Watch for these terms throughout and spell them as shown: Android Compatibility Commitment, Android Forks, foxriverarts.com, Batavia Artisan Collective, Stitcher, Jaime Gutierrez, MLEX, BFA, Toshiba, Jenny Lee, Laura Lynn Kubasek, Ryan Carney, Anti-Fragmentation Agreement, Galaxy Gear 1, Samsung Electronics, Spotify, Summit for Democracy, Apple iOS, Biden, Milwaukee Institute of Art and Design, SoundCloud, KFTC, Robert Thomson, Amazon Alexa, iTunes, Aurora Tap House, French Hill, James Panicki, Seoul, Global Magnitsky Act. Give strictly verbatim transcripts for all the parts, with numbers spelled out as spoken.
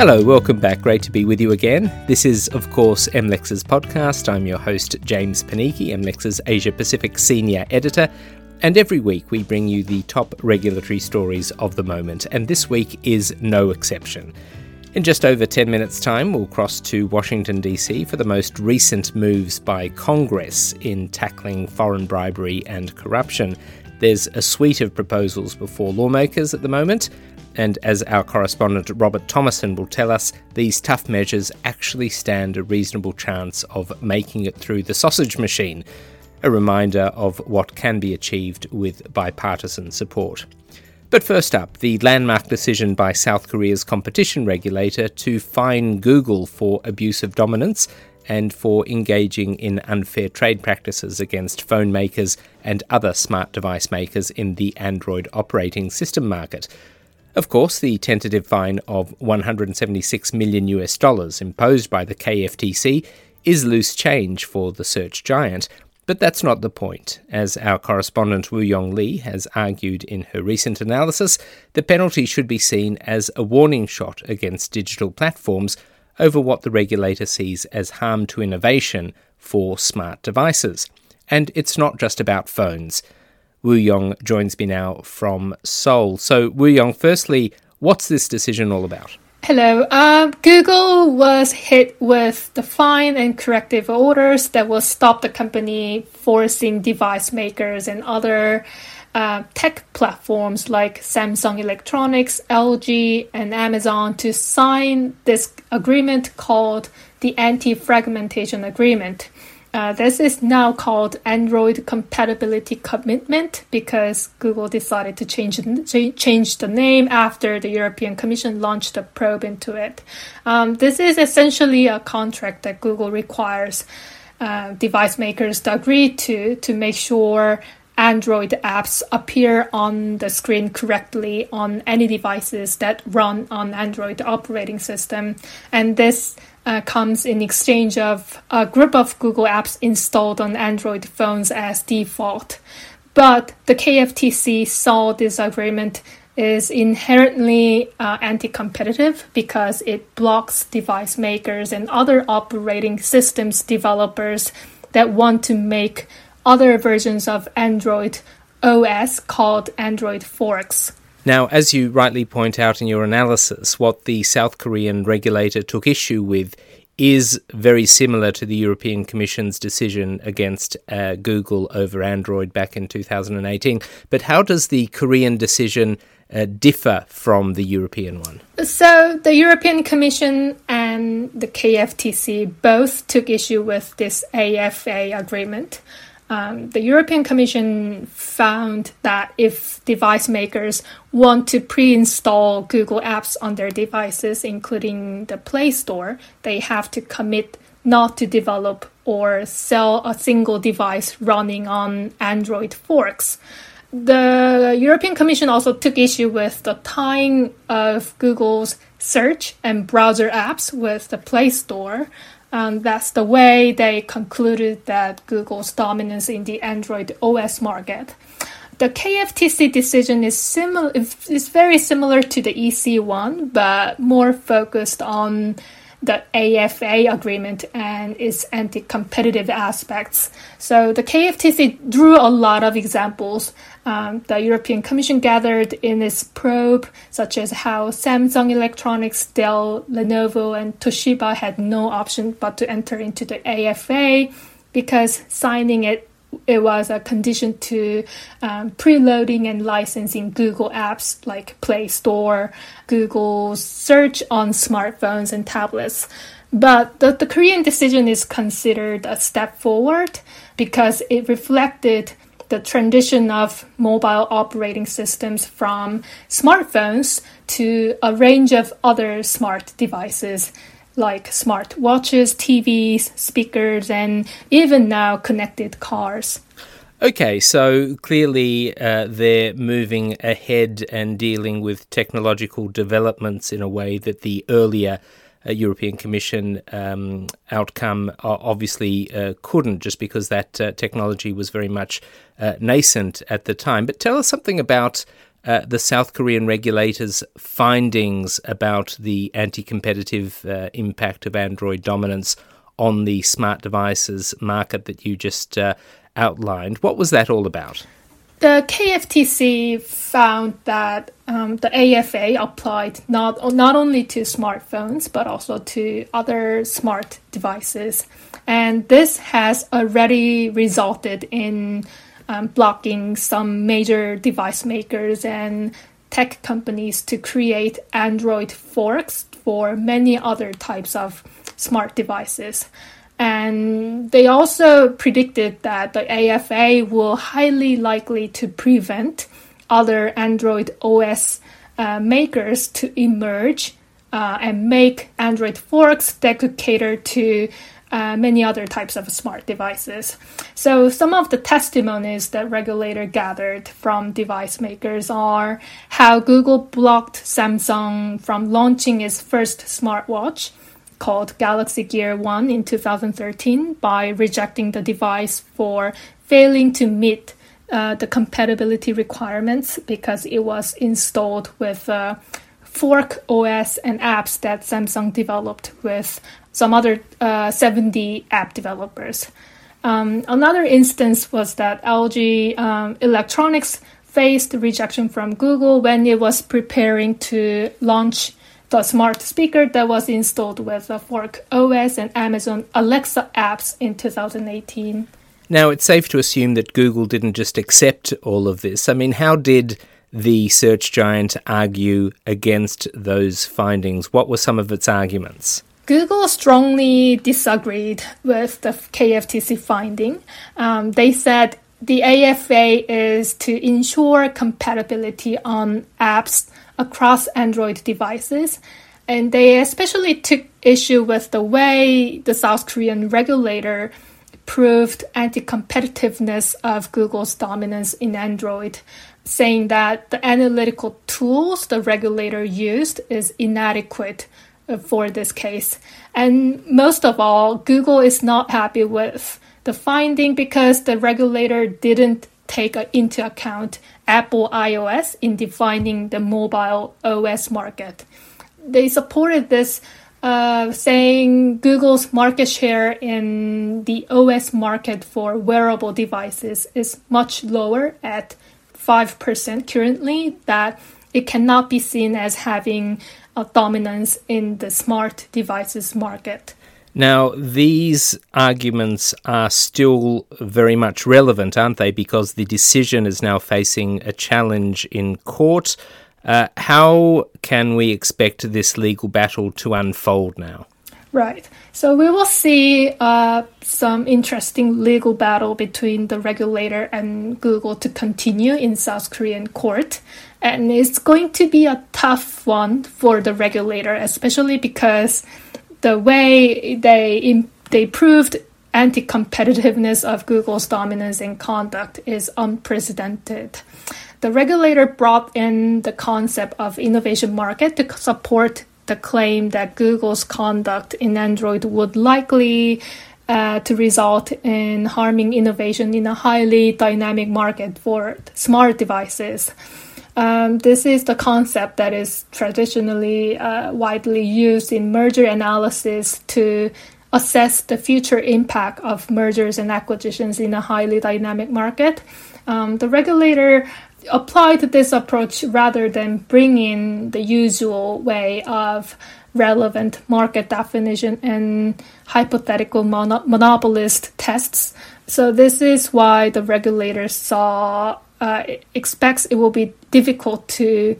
Hello, welcome back. Great to be with you again. This is, of course, M LEX's podcast. I'm your host, James Panicki, M LEX's Asia Pacific Senior Editor. And every week we bring you the top regulatory stories of the moment. And this week is no exception. In just over ten minutes' time, we'll cross to Washington, D C for the most recent moves by Congress in tackling foreign bribery and corruption. There's a suite of proposals before lawmakers at the moment. And as our correspondent Robert Thomson will tell us, these tough measures actually stand a reasonable chance of making it through the sausage machine, a reminder of what can be achieved with bipartisan support. But first up, the landmark decision by South Korea's competition regulator to fine Google for abuse of dominance and for engaging in unfair trade practices against phone makers and other smart device makers in the Android operating system market. Of course, the tentative fine of one hundred seventy-six million US dollars imposed by the K F T C is loose change for the search giant, but that's not the point. As our correspondent Woo Yong-li has argued in her recent analysis, the penalty should be seen as a warning shot against digital platforms over what the regulator sees as harm to innovation for smart devices. And it's not just about phones. Woo Yong joins me now from Seoul. So, Woo Yong, firstly, what's this decision all about? Hello. Uh, Google was hit with the fine and corrective orders that will stop the company forcing device makers and other uh, tech platforms like Samsung Electronics, L G, and Amazon to sign this agreement called the Anti-Fragmentation Agreement. Uh, this is now called Android Compatibility Commitment because Google decided to change change the name after the European Commission launched a probe into it. Um, this is essentially a contract that Google requires uh, device makers to agree to to make sure Android apps appear on the screen correctly on any devices that run on Android operating system. And this uh, comes in exchange of a group of Google apps installed on Android phones as default. But the K F T C saw this agreement is inherently uh, anti-competitive because it blocks device makers and other operating systems developers that want to make other versions of Android O S called Android Forks. Now, as you rightly point out in your analysis, what the South Korean regulator took issue with is very similar to the European Commission's decision against uh, Google over Android back in two thousand eighteen. But how does the Korean decision uh, differ from the European one? So the European Commission and the K F T C both took issue with this A F A agreement. Um, the European Commission found that if device makers want to pre-install Google apps on their devices, including the Play Store, they have to commit not to develop or sell a single device running on Android Forks. The European Commission also took issue with the tying of Google's search and browser apps with the Play Store. Um, that's the way they concluded that Google's dominance in the Android O S market. The K F T C decision is similar, is very similar to the E C one, but more focused on the A F A agreement and its anti-competitive aspects. So the K F T C drew a lot of examples um, the European Commission gathered in its probe, such as how Samsung Electronics, Dell, Lenovo, and Toshiba had no option but to enter into the A F A because signing it It was a condition to um, preloading and licensing Google apps like Play Store, Google Search on smartphones and tablets. But the, the Korean decision is considered a step forward because it reflected the transition of mobile operating systems from smartphones to a range of other smart devices, like smart watches, T Vs, speakers, and even now connected cars. Okay, so clearly uh, they're moving ahead and dealing with technological developments in a way that the earlier uh, European Commission um, outcome obviously uh, couldn't, just because that uh, technology was very much uh, nascent at the time. But tell us something about uh, the South Korean regulators' findings about the anti-competitive uh, impact of Android dominance on the smart devices market that you just uh, outlined. What was that all about? The K F T C found that um, the A F A applied not not only to smartphones, but also to other smart devices. And this has already resulted in um, blocking some major device makers and tech companies to create Android Forks for many other types of smart devices. And they also predicted that the A F A will highly likely to prevent other Android O S uh, makers to emerge uh, and make Android forks that could cater to uh, many other types of smart devices. So some of the testimonies that regulator gathered from device makers are how Google blocked Samsung from launching its first smartwatch, called Galaxy Gear one in two thousand thirteen by rejecting the device for failing to meet uh, the compatibility requirements because it was installed with uh, Fork O S and apps that Samsung developed with some other uh, seventy app developers. Um, another instance was that L G um, Electronics faced rejection from Google when it was preparing to launch the smart speaker that was installed with the Fork O S and Amazon Alexa apps in two thousand eighteen. Now, it's safe to assume that Google didn't just accept all of this. I mean, how did the search giant argue against those findings? What were some of its arguments? Google strongly disagreed with the K F T C finding. Um, they said the A F A is to ensure compatibility on apps across Android devices, and they especially took issue with the way the South Korean regulator proved anti-competitiveness of Google's dominance in Android, saying that the analytical tools the regulator used is inadequate for this case. And most of all, Google is not happy with the finding because the regulator didn't take into account Apple iOS in defining the mobile O S market. They supported this, uh, saying Google's market share in the O S market for wearable devices is much lower at five percent currently, that it cannot be seen as having a dominance in the smart devices market. Now, these arguments are still very much relevant, aren't they? Because the decision is now facing a challenge in court. Uh, how can we expect this legal battle to unfold now? Right. So we will see uh, some interesting legal battle between the regulator and Google to continue in South Korean court. And it's going to be a tough one for the regulator, especially because the way they they proved anti-competitiveness of Google's dominance and conduct is unprecedented. The regulator brought in the concept of innovation market to support the claim that Google's conduct in Android would likely uh, to result in harming innovation in a highly dynamic market for smart devices. Um, this is the concept that is traditionally uh, widely used in merger analysis to assess the future impact of mergers and acquisitions in a highly dynamic market. Um, the regulator applied this approach rather than bring in the usual way of relevant market definition and hypothetical mon- monopolist tests. So this is why the regulator saw Uh, expects it will be difficult to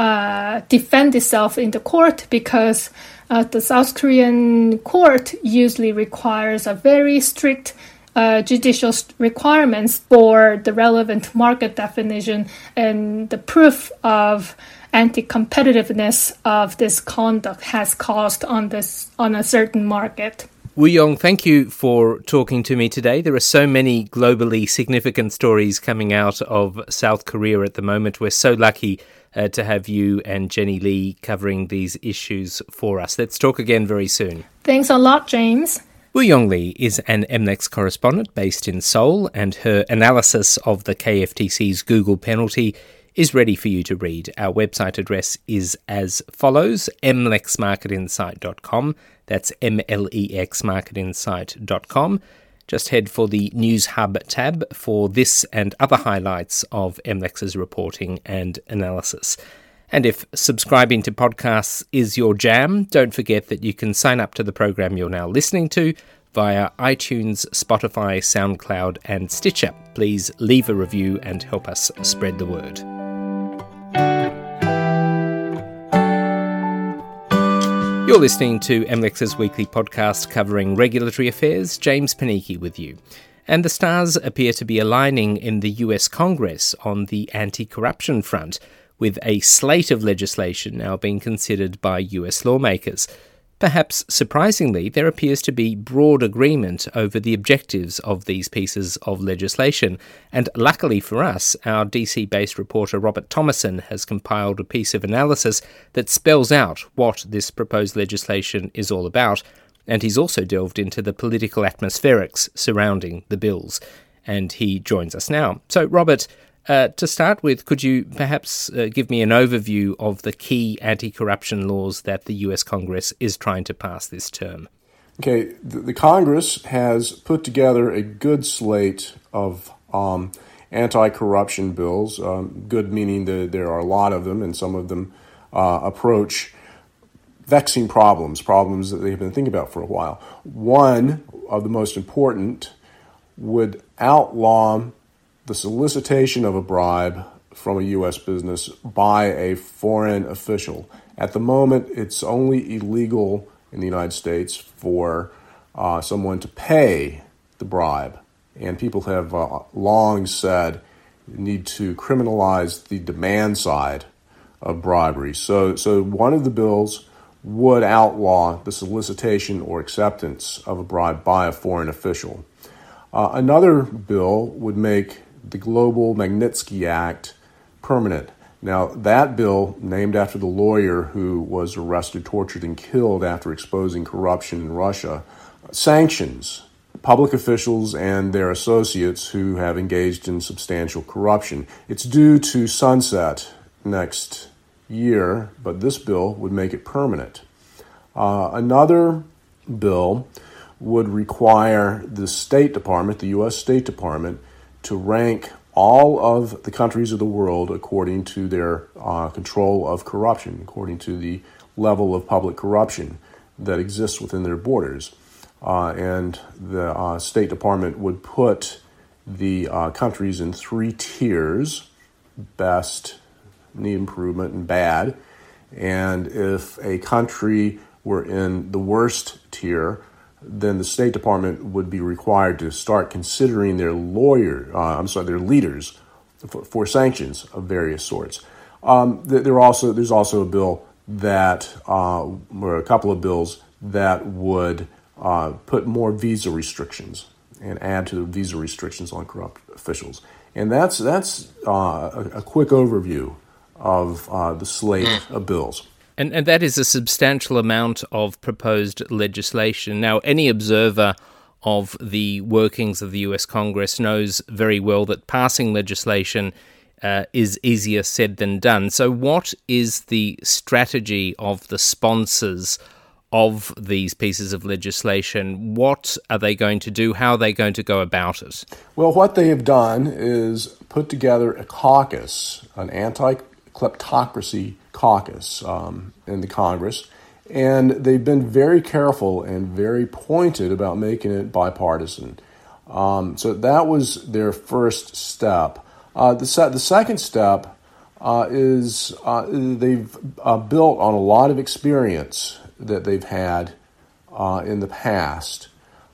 uh, defend itself in the court because uh, the South Korean court usually requires a very strict uh, judicial st- requirements for the relevant market definition and the proof of anti-competitiveness of this conduct has caused on this on a certain market. Woo Yong, thank you for talking to me today. There are so many globally significant stories coming out of South Korea at the moment. We're so lucky uh, to have you and Jenny Lee covering these issues for us. Let's talk again very soon. Thanks a lot, James. Woo Yong-li is an M LEX correspondent based in Seoul, and her analysis of the K F T C's Google penalty is ready for you to read. Our website address is as follows, m lex market insight dot com. That's M L E X market insight dot com. Just head for the News Hub tab for this and other highlights of M LEX's reporting and analysis. And if subscribing to podcasts is your jam, don't forget that you can sign up to the program you're now listening to via iTunes, Spotify, SoundCloud and Stitcher. Please leave a review and help us spread the word. You're listening to M LEX's weekly podcast covering regulatory affairs. James Panicki with you. And the stars appear to be aligning in the U S Congress on the anti-corruption front, with a slate of legislation now being considered by U S lawmakers. Perhaps surprisingly, there appears to be broad agreement over the objectives of these pieces of legislation. And luckily for us, our D C-based reporter Robert Thomson has compiled a piece of analysis that spells out what this proposed legislation is all about. And he's also delved into the political atmospherics surrounding the bills. And he joins us now. So, Robert, Uh, to start with, could you perhaps uh, give me an overview of the key anti-corruption laws that the U S Congress is trying to pass this term? Okay, the, the Congress has put together a good slate of um, anti-corruption bills, um, good meaning that there are a lot of them, and some of them uh, approach vexing problems, problems that they've been thinking about for a while. One of the most important would outlaw the solicitation of a bribe from a U S business by a foreign official. At the moment, it's only illegal in the United States for uh, someone to pay the bribe. And people have uh, long said you need to criminalize the demand side of bribery. So, so one of the bills would outlaw the solicitation or acceptance of a bribe by a foreign official. Uh, another bill would make the Global Magnitsky Act permanent. Now, that bill, named after the lawyer who was arrested, tortured, and killed after exposing corruption in Russia, sanctions public officials and their associates who have engaged in substantial corruption. It's due to sunset next year, but this bill would make it permanent. Uh, another bill would require the State Department, the U S State Department, to rank all of the countries of the world according to their uh, control of corruption, according to the level of public corruption that exists within their borders. Uh, and the uh, State Department would put the uh, countries in three tiers, best, need improvement, and bad. And if a country were in the worst tier, then the State Department would be required to start considering their lawyer, uh, I'm sorry, their leaders for, for sanctions of various sorts. Um, there also there's also a bill that, uh, or a couple of bills that would uh, put more visa restrictions and add to the visa restrictions on corrupt officials. And that's that's uh, a, a quick overview of uh, the slate of bills. And, and that is a substantial amount of proposed legislation. Now, any observer of the workings of the U S Congress knows very well that passing legislation uh, is easier said than done. So what is the strategy of the sponsors of these pieces of legislation? What are they going to do? How are they going to go about it? Well, what they have done is put together a caucus, an anti-kleptocracy caucus um, in the Congress, and they've been very careful and very pointed about making it bipartisan. Um, so that was their first step. Uh, the, se- the second step uh, is uh, they've uh, built on a lot of experience that they've had uh, in the past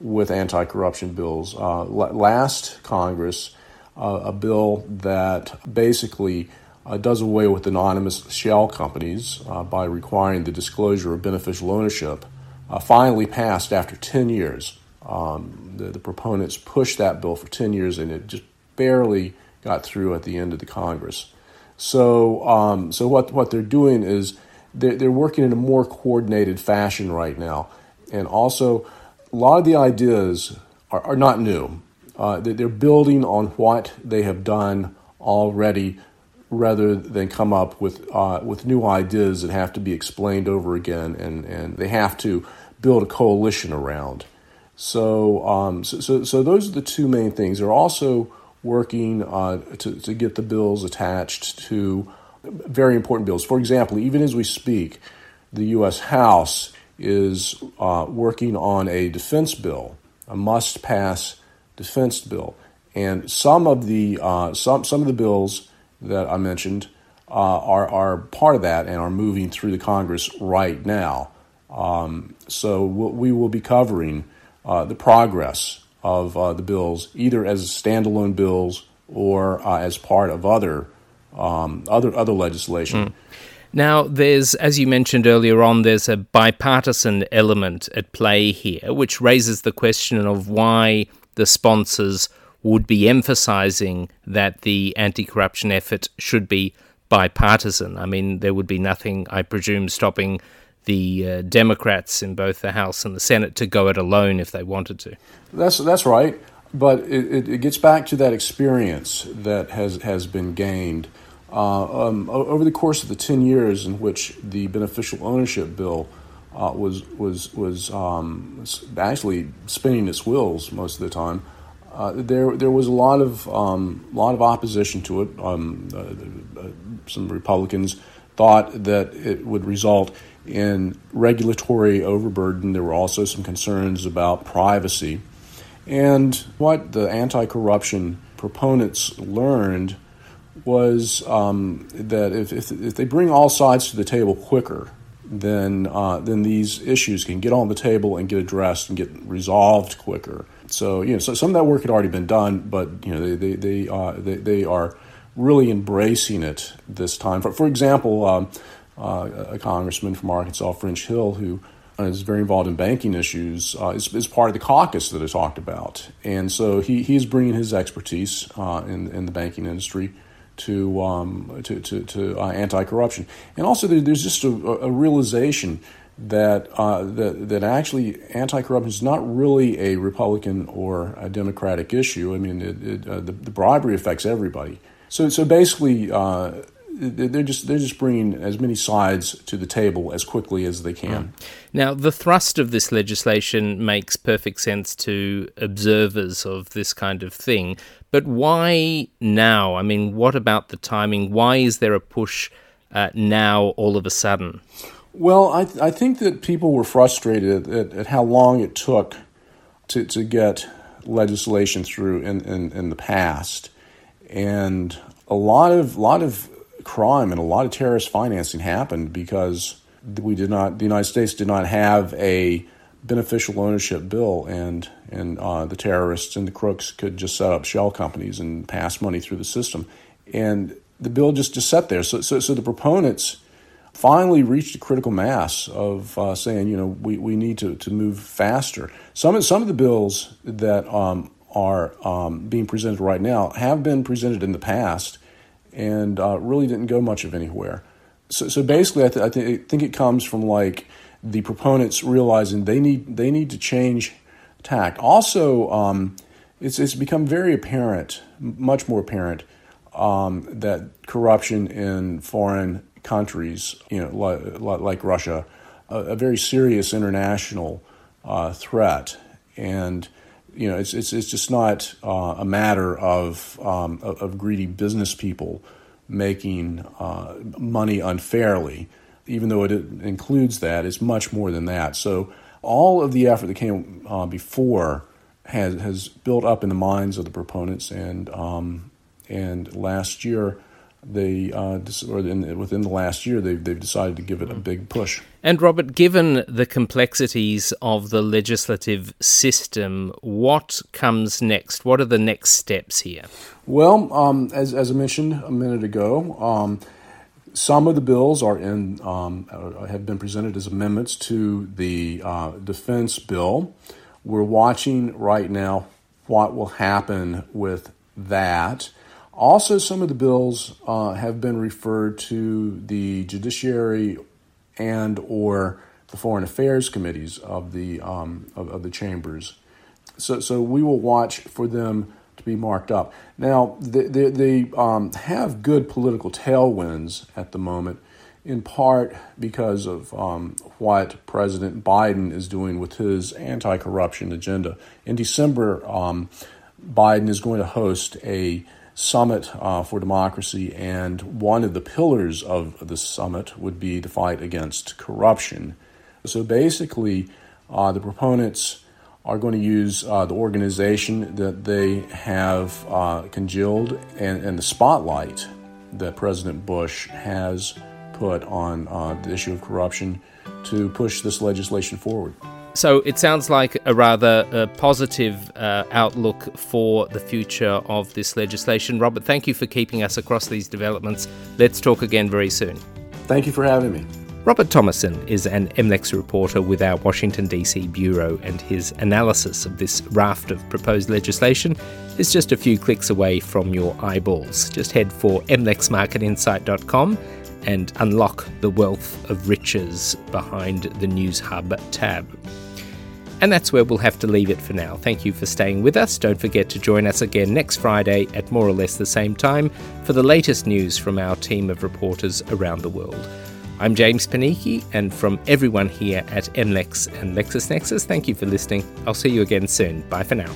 with anti-corruption bills. Uh, l- last Congress, uh, a bill that basically Uh, does away with anonymous shell companies uh, by requiring the disclosure of beneficial ownership, uh, finally passed after ten years. Um, the, the proponents pushed that bill for ten years, and it just barely got through at the end of the Congress. So um, so what, what they're doing is they're, they're working in a more coordinated fashion right now. And also, a lot of the ideas are, are not new. Uh, they're building on what they have done already rather than come up with uh, with new ideas that have to be explained over again, and, and they have to build a coalition around. So, um, so, so, so those are the two main things. They're also working uh, to, to get the bills attached to very important bills. For example, even as we speak, the U S House is uh, working on a defense bill, a must-pass defense bill, and some of the uh, some some of the bills that I mentioned uh, are are part of that and are moving through the Congress right now. Um, so we'll, we will be covering uh, the progress of uh, the bills, either as standalone bills or uh, as part of other um, other other legislation. Mm. Now, there's, as you mentioned earlier on, there's a bipartisan element at play here, which raises the question of why the sponsors would be emphasizing that the anti-corruption effort should be bipartisan. I mean, there would be nothing, I presume, stopping the uh, Democrats in both the House and the Senate to go it alone if they wanted to. That's that's right, but it, it gets back to that experience that has, has been gained uh, um, over the course of the ten years in which the beneficial ownership bill uh, was was was um, actually spinning its wheels most of the time. Uh, there, there was a lot of um, lot of opposition to it. Um, uh, uh, some Republicans thought that it would result in regulatory overburden. There were also some concerns about privacy, and what the anti-corruption proponents learned was um, that if, if if they bring all sides to the table quicker, then uh, then these issues can get on the table and get addressed and get resolved quicker. So you know, so some of that work had already been done, but you know, they they they, uh, they, they are really embracing it this time. For, for example, um, uh, a congressman from Arkansas, French Hill, who is very involved in banking issues, uh, is, is part of the caucus that I talked about, and so he he's bringing his expertise uh, in in the banking industry to um, to to, to uh, anti-corruption, and also there's just a, a realization that uh, that that actually anti-corruption is not really a Republican or a Democratic issue. I mean, it, it, uh, the, the bribery affects everybody. So so basically, uh, they're just they're just bringing as many sides to the table as quickly as they can. Now, the thrust of this legislation makes perfect sense to observers of this kind of thing. But why now? I mean, what about the timing? Why is there a push uh, now all of a sudden? Well, I, th- I think that people were frustrated at, at how long it took to, to get legislation through in, in, in the past, and a lot of lot of crime and a lot of terrorist financing happened because we did not, the United States did not have a beneficial ownership bill, and and uh, the terrorists and the crooks could just set up shell companies and pass money through the system, and the bill just just sat there. So so, so the proponents finally reached a critical mass of uh, saying, you know, we, we need to, to move faster. Some of, some of the bills that um, are um, being presented right now have been presented in the past and uh, really didn't go much of anywhere. So, so basically, I, th- I, th- I think it comes from, like, the proponents realizing they need they need to change tack. Also, um, it's it's become very apparent, much more apparent, um, that corruption in foreign countries, you know, like, like Russia, a, a very serious international uh, threat, and you know, it's it's it's just not uh, a matter of um, of greedy business people making uh, money unfairly. Even though it includes that, it's much more than that. So all of the effort that came uh, before has has built up in the minds of the proponents, and um, and last year. They uh, or in, within the last year, they've, they've decided to give it a big push. And Robert, given the complexities of the legislative system, what comes next? What are the next steps here? Well, um, as as I mentioned a minute ago, um, some of the bills are in um, have been presented as amendments to the uh, defense bill. We're watching right now what will happen with that. Also, some of the bills uh, have been referred to the Judiciary and or the Foreign Affairs committees of the um, of, of the chambers. So, so we will watch for them to be marked up. Now, they, they, they um, have good political tailwinds at the moment, in part because of um, what President Biden is doing with his anti-corruption agenda. In December, um, Biden is going to host a Summit uh, for Democracy, and one of the pillars of the summit would be the fight against corruption. So basically, uh, the proponents are going to use uh, the organization that they have uh, congealed and, and the spotlight that President Bush has put on uh, the issue of corruption to push this legislation forward. So it sounds like a rather uh, positive uh, outlook for the future of this legislation. Robert, thank you for keeping us across these developments. Let's talk again very soon. Thank you for having me. Robert Thomson is an M LEX reporter with our Washington D C bureau, and his analysis of this raft of proposed legislation is just a few clicks away from your eyeballs. Just head for m lex market insight dot com and unlock the wealth of riches behind the News Hub tab. And that's where we'll have to leave it for now. Thank you for staying with us. Don't forget to join us again next Friday at more or less the same time for the latest news from our team of reporters around the world. I'm James Panicki, and from everyone here at M LEX and LexisNexis, thank you for listening. I'll see you again soon. Bye for now.